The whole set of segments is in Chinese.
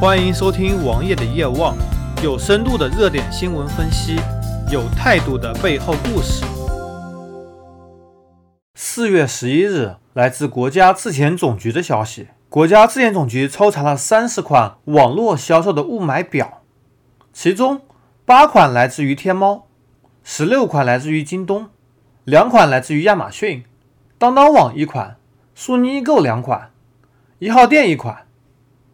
欢迎收听王爷的夜望，有深度的热点新闻分析，有态度的背后故事。4月11日，来自国家质检总局的消息，国家质检总局抽查了30款网络销售的雾霾表，其中8款来自于天猫，16款来自于京东，2款来自于亚马逊，当当网1款，苏宁易购2款，1号店1款。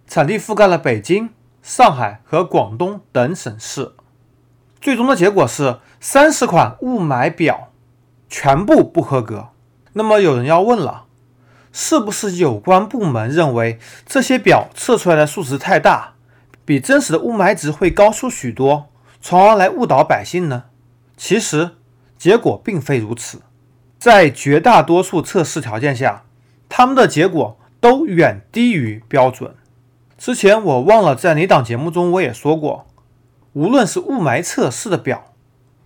产地覆盖了北京、上海和广东等省市。最终的结果是30款雾霾表全部不合格。那么有人要问了，是不是有关部门认为这些表测出来的数值太大，比真实的雾霾值会高出许多，从而来误导百姓呢？其实结果并非如此。在绝大多数测试条件下，他们的结果都远低于标准。之前我忘了在哪档节目中我也说过，无论是雾霾测试的表，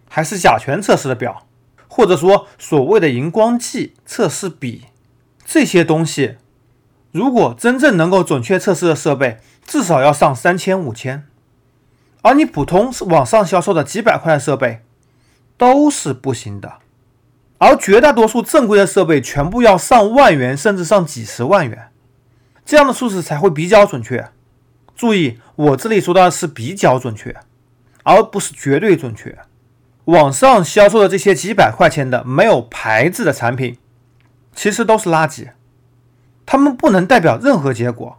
还是甲醛测试的表，或者说所谓的荧光剂测试笔，这些东西如果真正能够准确测试的设备，至少要上3000、5000，而你普通网上销售的几百块的设备都是不行的，而绝大多数正规的设备全部要上10000元，甚至上几十万元，这样的数值才会比较准确。注意，我这里说到的是比较准确，而不是绝对准确。网上销售的这些几百块钱的没有牌子的产品，其实都是垃圾，它们不能代表任何结果，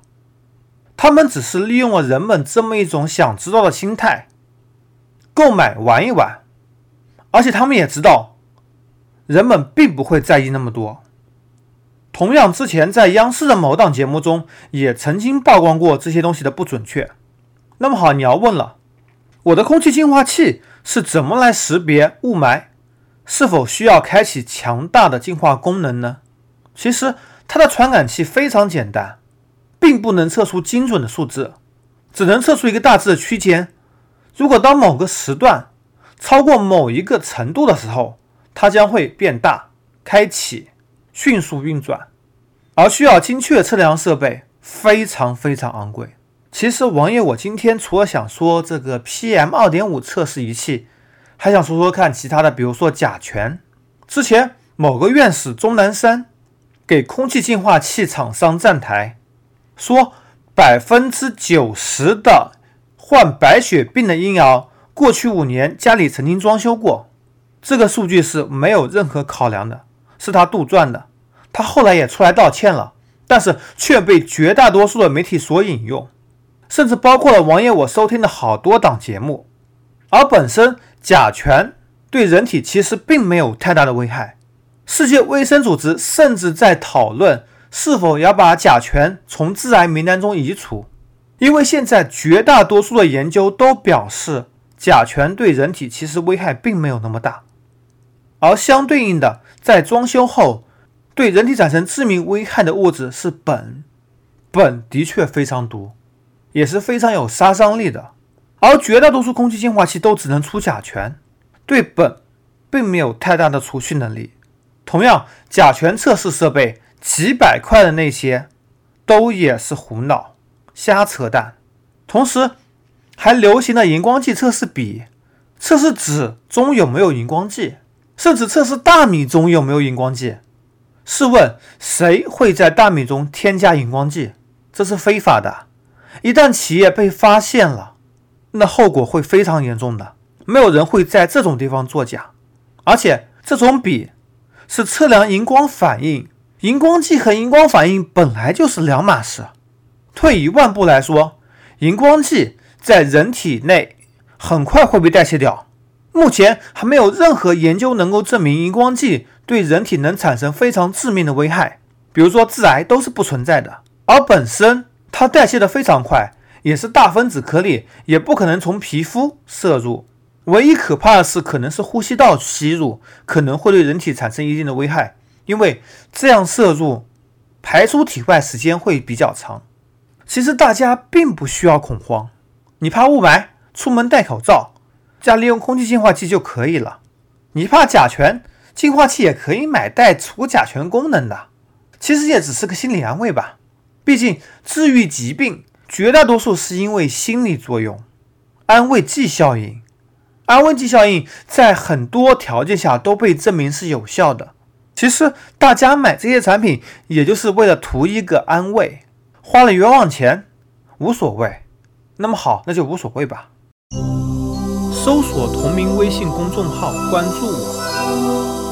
它们只是利用了人们这么一种想知道的心态，购买玩一玩，而且他们也知道，人们并不会在意那么多。同样，之前在央视的某档节目中也曾经曝光过这些东西的不准确。那么好，你要问了，我的空气净化器是怎么来识别雾霾？是否需要开启强大的净化功能呢？其实它的传感器非常简单，并不能测出精准的数字，只能测出一个大致的区间。如果当某个时段超过某一个程度的时候，它将会变大，开启迅速运转，而需要精确测量设备非常非常昂贵。其实王爷，我今天除了想说这个 PM2.5 测试仪器，还想说说看其他的，比如说甲醛。之前某个院士钟南山给空气净化器厂商站台，说 90% 的患白血病的婴儿过去5年家里曾经装修过，这个数据是没有任何考量的，是他杜撰的。他后来也出来道歉了，但是却被绝大多数的媒体所引用，甚至包括了王爷我收听的好多档节目。而本身甲醛对人体其实并没有太大的危害，世界卫生组织甚至在讨论是否要把甲醛从致癌名单中移除，因为现在绝大多数的研究都表示甲醛对人体其实危害并没有那么大。而相对应的，在装修后对人体产生致命危害的物质是苯。苯的确非常毒，也是非常有杀伤力的，而绝大多数空气净化器都只能除甲醛，对苯并没有太大的除去能力。同样，甲醛测试设备几百块的那些都也是胡闹瞎扯淡。同时还流行了荧光剂测试笔，测试纸中有没有荧光剂，甚至测试大米中有没有荧光剂。试问谁会在大米中添加荧光剂？这是非法的，一旦企业被发现了，那后果会非常严重的，没有人会在这种地方作假。而且这种笔是测量荧光反应，荧光剂和荧光反应本来就是两码事。退一万步来说，荧光剂在人体内很快会被代谢掉，目前还没有任何研究能够证明荧光剂对人体能产生非常致命的危害，比如说致癌都是不存在的。而本身它代谢的非常快，也是大分子颗粒，也不可能从皮肤摄入，唯一可怕的是可能是呼吸道吸入，可能会对人体产生一定的危害，因为这样摄入排出体外时间会比较长。其实大家并不需要恐慌，你怕雾霾，出门戴口罩，家里用空气净化器就可以了。你怕甲醛，净化器也可以买带除甲醛功能的，其实也只是个心理安慰吧。毕竟治愈疾病绝大多数是因为心理作用，安慰剂效应。安慰剂效应在很多条件下都被证明是有效的。其实大家买这些产品也就是为了图一个安慰，花了冤枉钱无所谓，那么好，那就无所谓吧。搜索同名微信公众号，关注我。